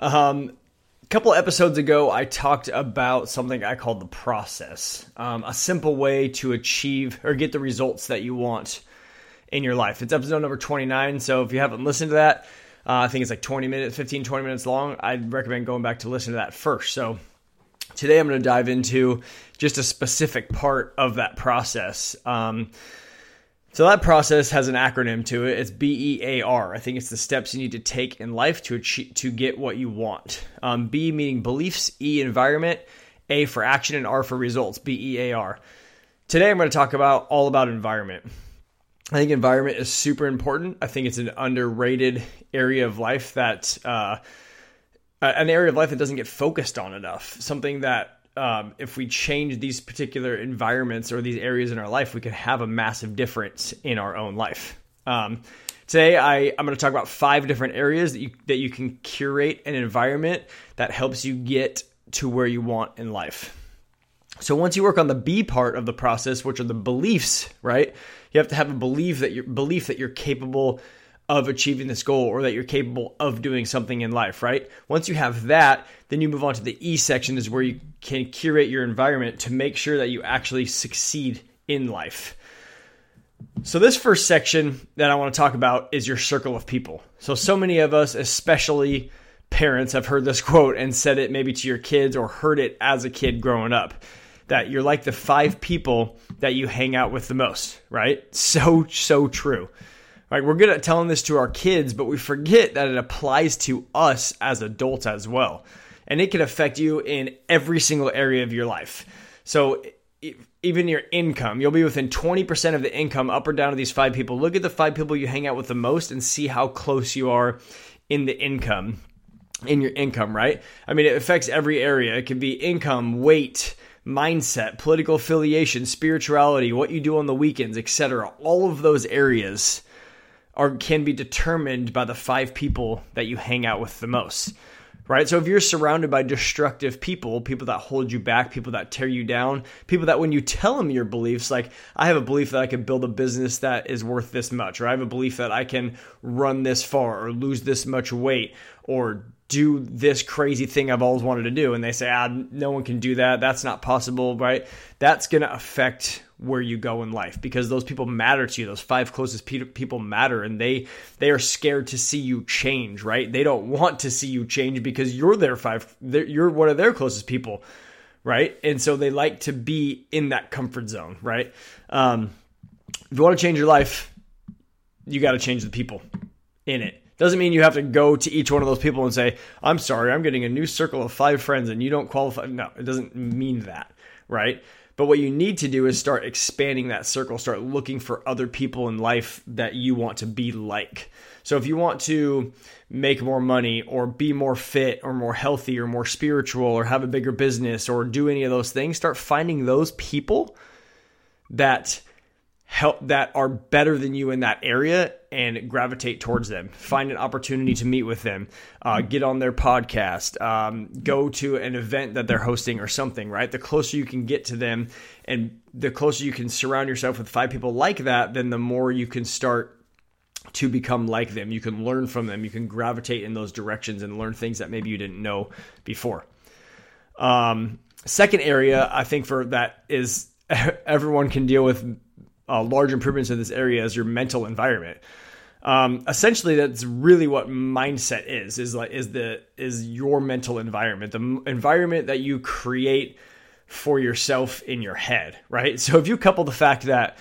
A couple of episodes ago, I talked about something I called the process, a simple way to achieve or get the results that you want in your life. It's episode number 29, so if you haven't listened to that, I think it's like 20 minutes long. I'd recommend going back to listen to that first. So today I'm going to dive into just a specific part of that process. So that process has an acronym to it. It's BEAR. I think it's the steps you need to take in life to achieve, to get what you want. B meaning beliefs, E environment, A for action, and R for results, BEAR. Today I'm going to talk about environment. I think environment is super important. I think it's an underrated area of life that, an area of life that doesn't get focused on enough. Something that if we change these particular environments or these areas in our life, we could have a massive difference in our own life. Today, I'm going to talk about 5 different areas that you can curate an environment that helps you get to where you want in life. So once you work on the B part of the process, which are the beliefs, right? You have to have a belief that you're capable of achieving this goal or that you're capable of doing something in life, right? Once you have that, then you move on to the E section, is where you can curate your environment to make sure that you actually succeed in life. So this first section that I want to talk about is your circle of people. So many of us, especially parents, have heard this quote and said it maybe to your kids or heard it as a kid growing up, that you're like the 5 people that you hang out with the most, right? So true. Right? We're good at telling this to our kids, but we forget that it applies to us as adults as well. And it can affect you in every single area of your life. So even your income, you'll be within 20% of the income up or down to these 5 people. Look at the 5 people you hang out with the most and see how close you are in your income, right? I mean, it affects every area. It can be income, weight, mindset, political affiliation, spirituality, what you do on the weekends, etc. All of those areas can be determined by the 5 people that you hang out with the most, right? So if you're surrounded by destructive people, people that hold you back, people that tear you down, people that when you tell them your beliefs, like, I have a belief that I can build a business that is worth this much, or I have a belief that I can run this far or lose this much weight or do this crazy thing I've always wanted to do. And they say, no one can do that. That's not possible, right? That's going to affect where you go in life because those people matter to you. Those 5 closest people matter, and they are scared to see you change, right? They don't want to see you change because you're you're one of their closest people, right? And so they like to be in that comfort zone, right? If you want to change your life, you got to change the people in it. Doesn't mean you have to go to each one of those people and say, I'm sorry, I'm getting a new circle of 5 friends and you don't qualify. No, it doesn't mean that, right? But what you need to do is start expanding that circle, start looking for other people in life that you want to be like. So if you want to make more money or be more fit or more healthy or more spiritual or have a bigger business or do any of those things, start finding those people that help, that are better than you in that area, and gravitate towards them. Find an opportunity to meet with them, get on their podcast, go to an event that they're hosting or something, right? The closer you can get to them and the closer you can surround yourself with 5 people like that, then the more you can start to become like them. You can learn from them. You can gravitate in those directions and learn things that maybe you didn't know before. Second area, I think, for that is everyone can deal with large improvements in this area is your mental environment. Essentially, that's really what mindset is your mental environment, the environment that you create for yourself in your head, right? So if you couple the fact that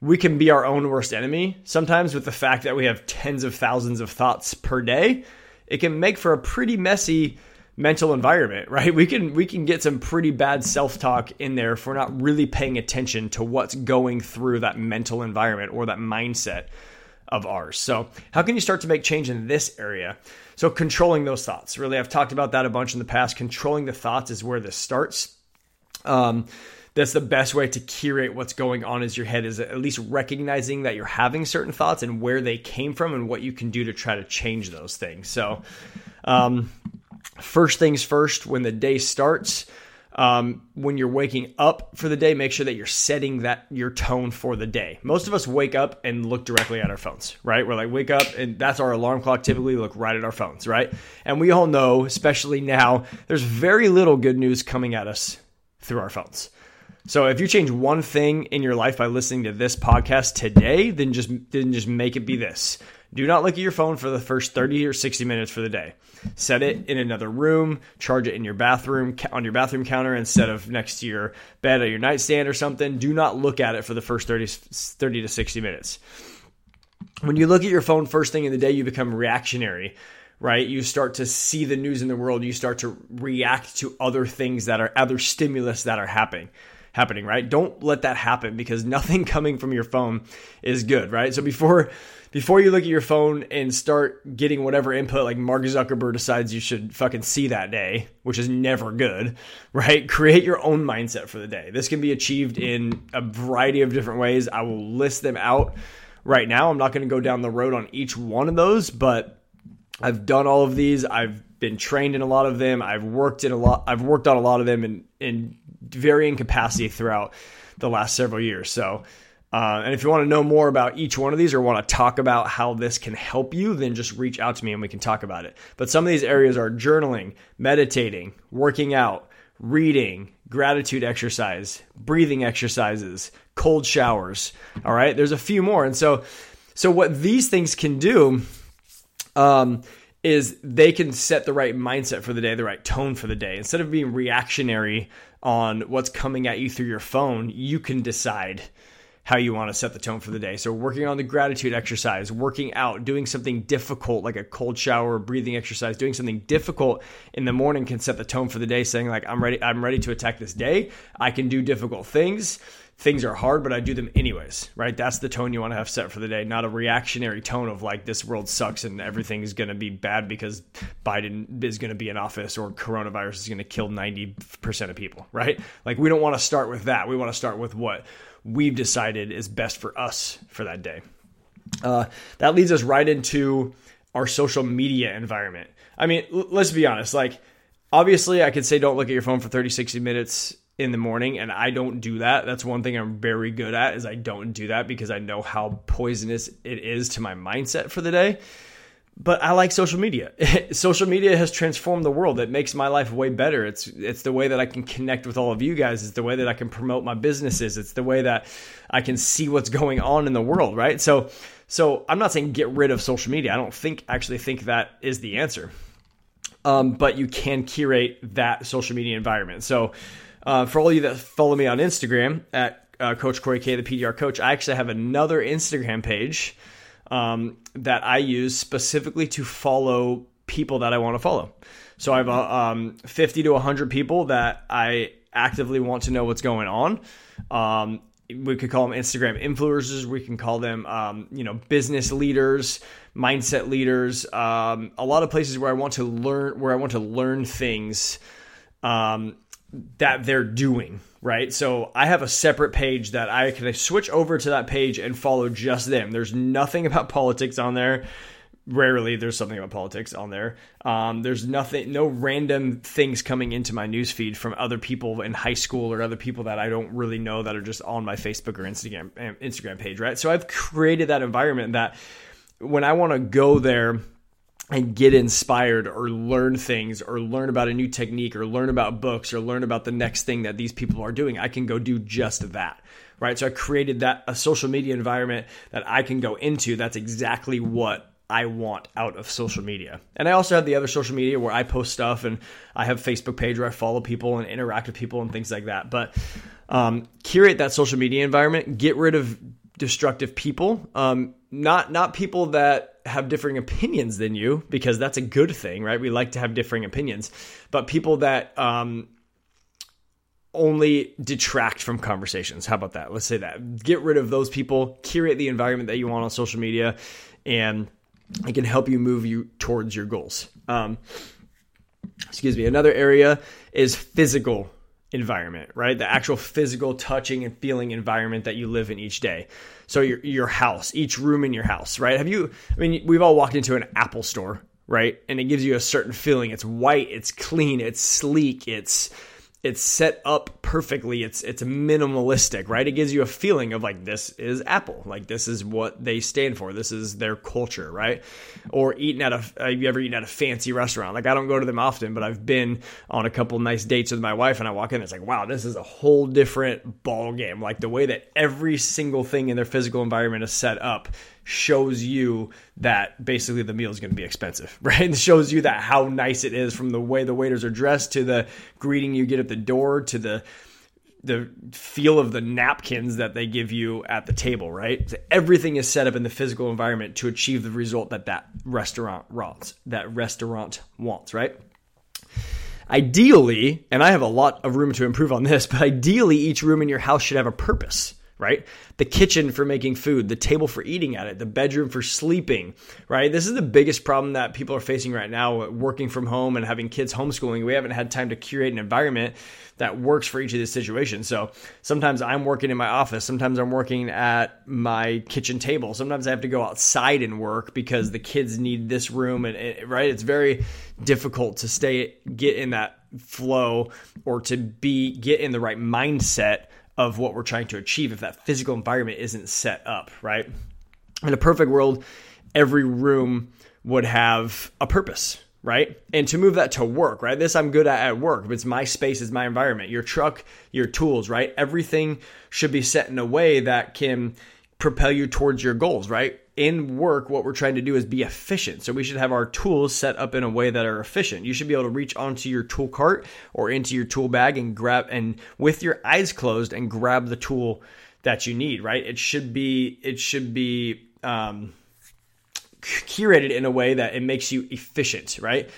we can be our own worst enemy sometimes with the fact that we have tens of thousands of thoughts per day, it can make for a pretty messy mental environment, right? We can get some pretty bad self-talk in there if we're not really paying attention to what's going through that mental environment or that mindset. of ours. So how can you start to make change in this area? So controlling those thoughts. Really, I've talked about that a bunch in the past. Controlling the thoughts is where this starts. That's the best way to curate what's going on in your head, is at least recognizing that you're having certain thoughts and where they came from and what you can do to try to change those things. So first things first, when the day starts, when you're waking up for the day, make sure that you're setting that your tone for the day. Most of us wake up and look directly at our phones, right? We're like, wake up, and that's our alarm clock. Typically look right at our phones, right? And we all know, especially now, there's very little good news coming at us through our phones. So if you change one thing in your life by listening to this podcast today, then just make it be this. Do not look at your phone for the first 30 or 60 minutes for the day. Set it in another room, charge it in your bathroom, on your bathroom counter instead of next to your bed or your nightstand or something. Do not look at it for the first 30 to 60 minutes. When you look at your phone first thing in the day, you become reactionary, right? You start to see the news in the world. You start to react to other things that are other stimulus that are happening, right? Don't let that happen, because nothing coming from your phone is good, right? So before you look at your phone and start getting whatever input, like Mark Zuckerberg decides you should fucking see that day, which is never good, right? Create your own mindset for the day. This can be achieved in a variety of different ways. I will list them out right now. I'm not going to go down the road on each one of those, but I've done all of these. I've been trained in a lot of them. I've worked on a lot of them in varying capacity throughout the last several years. So, and if you want to know more about each one of these or want to talk about how this can help you, then just reach out to me and we can talk about it. But some of these areas are journaling, meditating, working out, reading, gratitude exercise, breathing exercises, cold showers. All right. There's a few more. And so what these things can do, is they can set the right mindset for the day, the right tone for the day. Instead of being reactionary on what's coming at you through your phone, you can decide how you want to set the tone for the day. So working on the gratitude exercise, working out, doing something difficult like a cold shower, breathing exercise, doing something difficult in the morning can set the tone for the day, saying like, I'm ready to attack this day. I can do difficult things. Things are hard, but I do them anyways, right? That's the tone you want to have set for the day, not a reactionary tone of like, this world sucks and everything is going to be bad because Biden is going to be in office or coronavirus is going to kill 90% of people, right? Like, we don't want to start with that. We want to start with what we've decided is best for us for that day. That leads us right into our social media environment. I mean, let's be honest. Like, obviously I could say, don't look at your phone for 30, 60 minutes in the morning, and I don't do that. That's one thing I'm very good at, is I don't do that, because I know how poisonous it is to my mindset for the day. But I like social media. Social media has transformed the world. It makes my life way better. It's the way that I can connect with all of you guys. It's the way that I can promote my businesses. It's the way that I can see what's going on in the world, right? So I'm not saying get rid of social media. I don't think that is the answer. But you can curate that social media environment. So for all of you that follow me on Instagram at Coach Corey K, the PDR Coach, I actually have another Instagram page that I use specifically to follow people that I want to follow. So I have 50 to 100 people that I actively want to know what's going on. We could call them Instagram influencers. We can call them, business leaders, mindset leaders. A lot of places where I want to learn things that they're doing, right? So I have a separate page that I can switch over to that page and follow just them. There's nothing about politics on there. Rarely there's something about politics on there. There's nothing, no random things coming into my newsfeed from other people in high school or other people that I don't really know that are just on my Facebook or Instagram page, right? So I've created that environment that when I want to go there and get inspired or learn things or learn about a new technique or learn about books or learn about the next thing that these people are doing, I can go do just that, right? So I created that a social media environment that I can go into. That's exactly what I want out of social media. And I also have the other social media where I post stuff, and I have a Facebook page where I follow people and interact with people and things like that. But curate that social media environment, get rid of destructive people, not people that have differing opinions than you, because that's a good thing, right? We like to have differing opinions, but people that only detract from conversations. How about that? Let's say that. Get rid of those people, curate the environment that you want on social media, and it can help you move you towards your goals. Another area is physical environment, right? The actual physical touching and feeling environment that you live in each day. So your house, each room in your house, right? We've all walked into an Apple store, right? And it gives you a certain feeling. It's white, it's clean, it's sleek, it's set up perfectly. It's minimalistic, right? It gives you a feeling of like, this is Apple. Like, this is what they stand for. This is their culture, right? Or have you ever eaten at a fancy restaurant? Like, I don't go to them often, but I've been on a couple nice dates with my wife, and I walk in, and it's like, wow, this is a whole different ball game. Like, the way that every single thing in their physical environment is set up shows you that basically the meal is going to be expensive, right? And it shows you that how nice it is, from the way the waiters are dressed to the greeting you get at the door to the feel of the napkins that they give you at the table, right? So everything is set up in the physical environment to achieve the result that restaurant wants, right? Ideally, and I have a lot of room to improve on this, but ideally each room in your house should have a purpose, right? The kitchen for making food, the table for eating at it, the bedroom for sleeping, right? This is the biggest problem that people are facing right now, working from home and having kids homeschooling. We haven't had time to curate an environment that works for each of these situations. So sometimes I'm working in my office. Sometimes I'm working at my kitchen table. Sometimes I have to go outside and work because the kids need this room, and right? It's very difficult to get in that flow or to get in the right mindset of what we're trying to achieve if that physical environment isn't set up, right? In a perfect world, every room would have a purpose, right? And to move that to work, right? This I'm good at work. It's my space, it's my environment. Your truck, your tools, right? Everything should be set in a way that can propel you towards your goals, right? In work, what we're trying to do is be efficient. So we should have our tools set up in a way that are efficient. You should be able to reach onto your tool cart or into your tool bag and grab, and with your eyes closed, and grab the tool that you need, right? It should be curated in a way that it makes you efficient, right?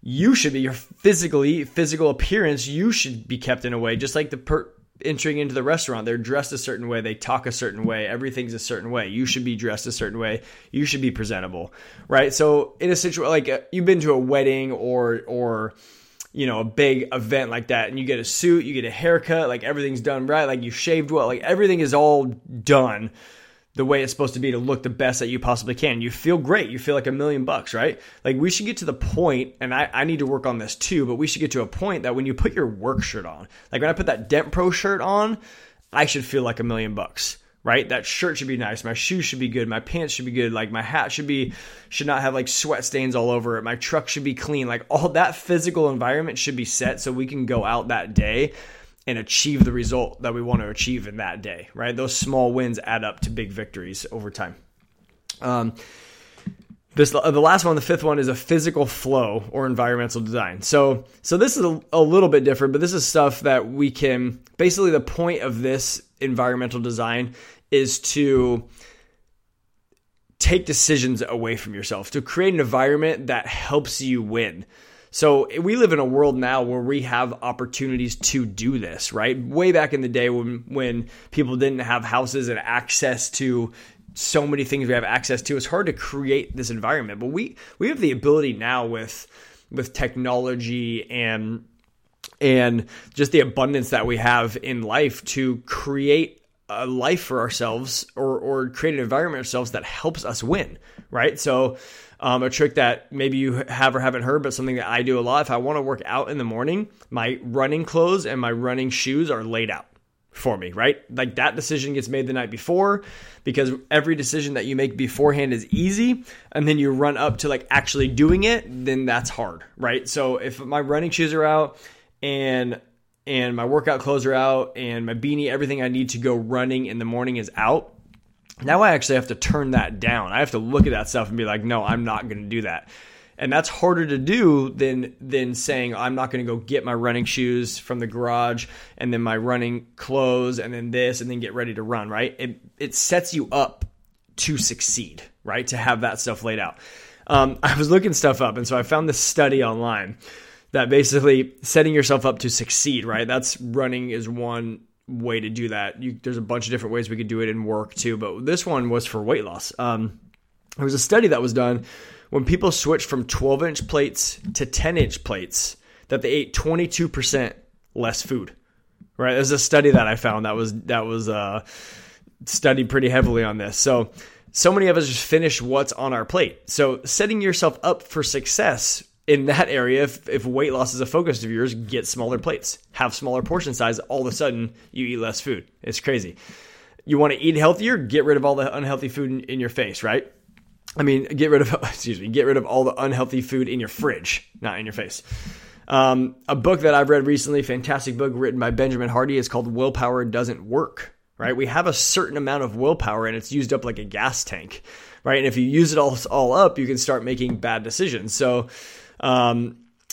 You should be, your physical appearance, you should be kept in a way, just like entering into the restaurant, they're dressed a certain way. They talk a certain way. Everything's a certain way. You should be dressed a certain way. You should be presentable, right? So in a situation like you've been to a wedding or you know, a big event like that, and you get a suit, you get a haircut, like everything's done right. Like you shaved well, like everything is all done the way it's supposed to be to look the best that you possibly can. You feel great. You feel like $1,000,000, right? Like we should get to the point, and I need to work on this too, but we should get to a point that when you put your work shirt on, like when I put that Dent Pro shirt on, I should feel like $1,000,000, right? That shirt should be nice. My shoes should be good. My pants should be good. Like my hat should not have like sweat stains all over it. My truck should be clean. Like all that physical environment should be set so we can go out that day and achieve the result that we want to achieve in that day, right? Those small wins add up to big victories over time. The last one, the fifth one, is a physical flow or environmental design. So this is a little bit different, but this is stuff that we can, basically the point of this environmental design is to take decisions away from yourself, to create an environment that helps you win. So we live in a world now where we have opportunities to do this, right? Way back in the day when people didn't have houses and access to so many things we have access to, it's hard to create this environment. But we have the ability now with technology and just the abundance that we have in life to create a life for ourselves or create an environment ourselves that helps us win, right? So a trick that maybe you have or haven't heard, but something that I do a lot, if I want to work out in the morning, my running clothes and my running shoes are laid out for me, right? Like that decision gets made the night before, because every decision that you make beforehand is easy. And then you run up to like actually doing it, then that's hard, right? So if my running shoes are out and my workout clothes are out and my beanie, everything I need to go running in the morning is out. Now I actually have to turn that down. I have to look at that stuff and be like, no, I'm not going to do that. And that's harder to do than saying I'm not going to go get my running shoes from the garage and then my running clothes and then this and then get ready to run, right? It sets you up to succeed, right? To have that stuff laid out. I was looking stuff up, and so I found this study online that basically setting yourself up to succeed, right? That's running is one way to do that. There's a bunch of different ways we could do it in work too, but this one was for weight loss. There was a study that was done when people switched from 12-inch plates to 10-inch plates that they ate 22% less food. Right? There's a study that I found that was studied pretty heavily on this. So many of us just finish what's on our plate. So setting yourself up for success in that area, if weight loss is a focus of yours, get smaller plates, have smaller portion size. All of a sudden, you eat less food. It's crazy. You want to eat healthier? Get rid of all the unhealthy food in your face, right? I mean, get rid of all the unhealthy food in your fridge, not in your face. A book that I've read recently, fantastic book written by Benjamin Hardy, is called Willpower Doesn't Work. Right? We have a certain amount of willpower and it's used up like a gas tank, right? And if you use it all up, you can start making bad decisions. So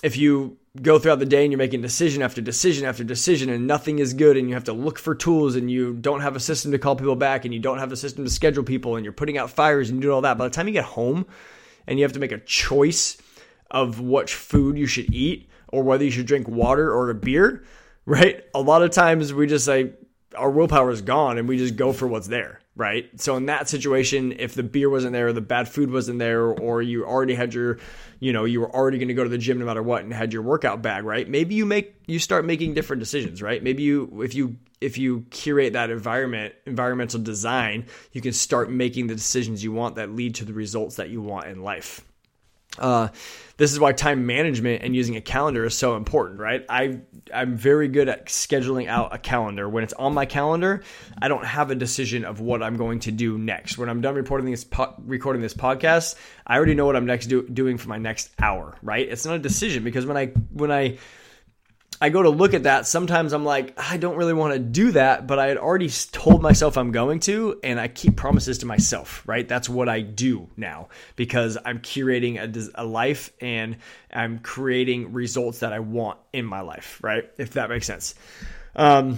if you go throughout the day and you're making decision after decision after decision and nothing is good and you have to look for tools and you don't have a system to call people back and you don't have a system to schedule people and you're putting out fires and doing all that, by the time you get home and you have to make a choice of what food you should eat or whether you should drink water or a beer, right? A lot of times we just like, our willpower is gone and we just go for what's there, right? So in that situation, if the beer wasn't there, or the bad food wasn't there, or you already had you were already going to go to the gym no matter what and had your workout bag, right? Maybe you start making different decisions, right? Maybe if you curate that environmental design, you can start making the decisions you want that lead to the results that you want in life. This is why time management and using a calendar is so important, right? I'm very good at scheduling out a calendar. When it's on my calendar, I don't have a decision of what I'm going to do next. When I'm done recording this podcast, I already know what I'm next doing for my next hour, right? It's not a decision because when I go to look at that, sometimes I'm like, I don't really want to do that, but I had already told myself I'm going to, and I keep promises to myself, right? That's what I do now because I'm curating a life and I'm creating results that I want in my life, right? If that makes sense. So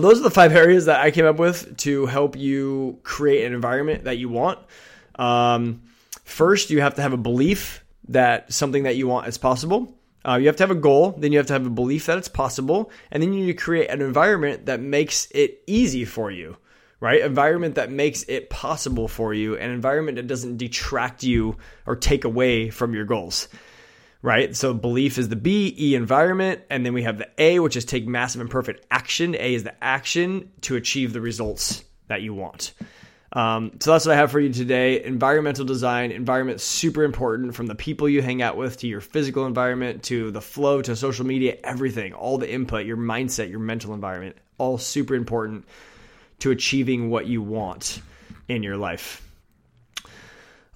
those are the 5 areas that I came up with to help you create an environment that you want. First, you have to have a belief that something that you want is possible. You have to have a goal, then you have to have a belief that it's possible, and then you need to create an environment that makes it easy for you, right? Environment that makes it possible for you, an environment that doesn't detract you or take away from your goals, right? So belief is the B, E, environment, and then we have the A, which is take massive and perfect action. A is the action to achieve the results that you want. So that's what I have for you today. Environmental design, environment, super important, from the people you hang out with to your physical environment, to the flow, to social media, everything, all the input, your mindset, your mental environment, all super important to achieving what you want in your life.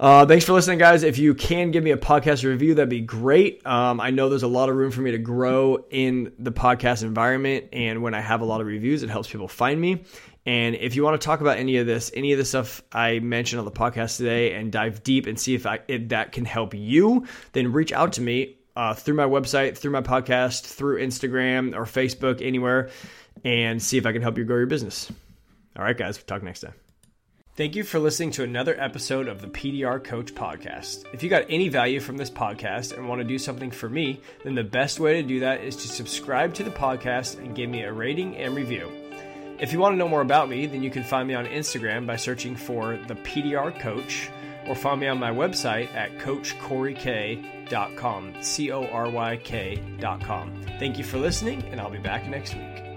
Thanks for listening, guys. If you can give me a podcast review, that'd be great. I know there's a lot of room for me to grow in the podcast environment. And when I have a lot of reviews, it helps people find me. And if you want to talk about any of the stuff I mentioned on the podcast today and dive deep and see if that can help you, then reach out to me through my website, through my podcast, through Instagram or Facebook, anywhere, and see if I can help you grow your business. All right, guys, we'll talk next time. Thank you for listening to another episode of the PDR Coach Podcast. If you got any value from this podcast and want to do something for me, then the best way to do that is to subscribe to the podcast and give me a rating and review. If you want to know more about me, then you can find me on Instagram by searching for the PDR Coach, or find me on my website at coachcoryk.com, CORYK.com. Thank you for listening, and I'll be back next week.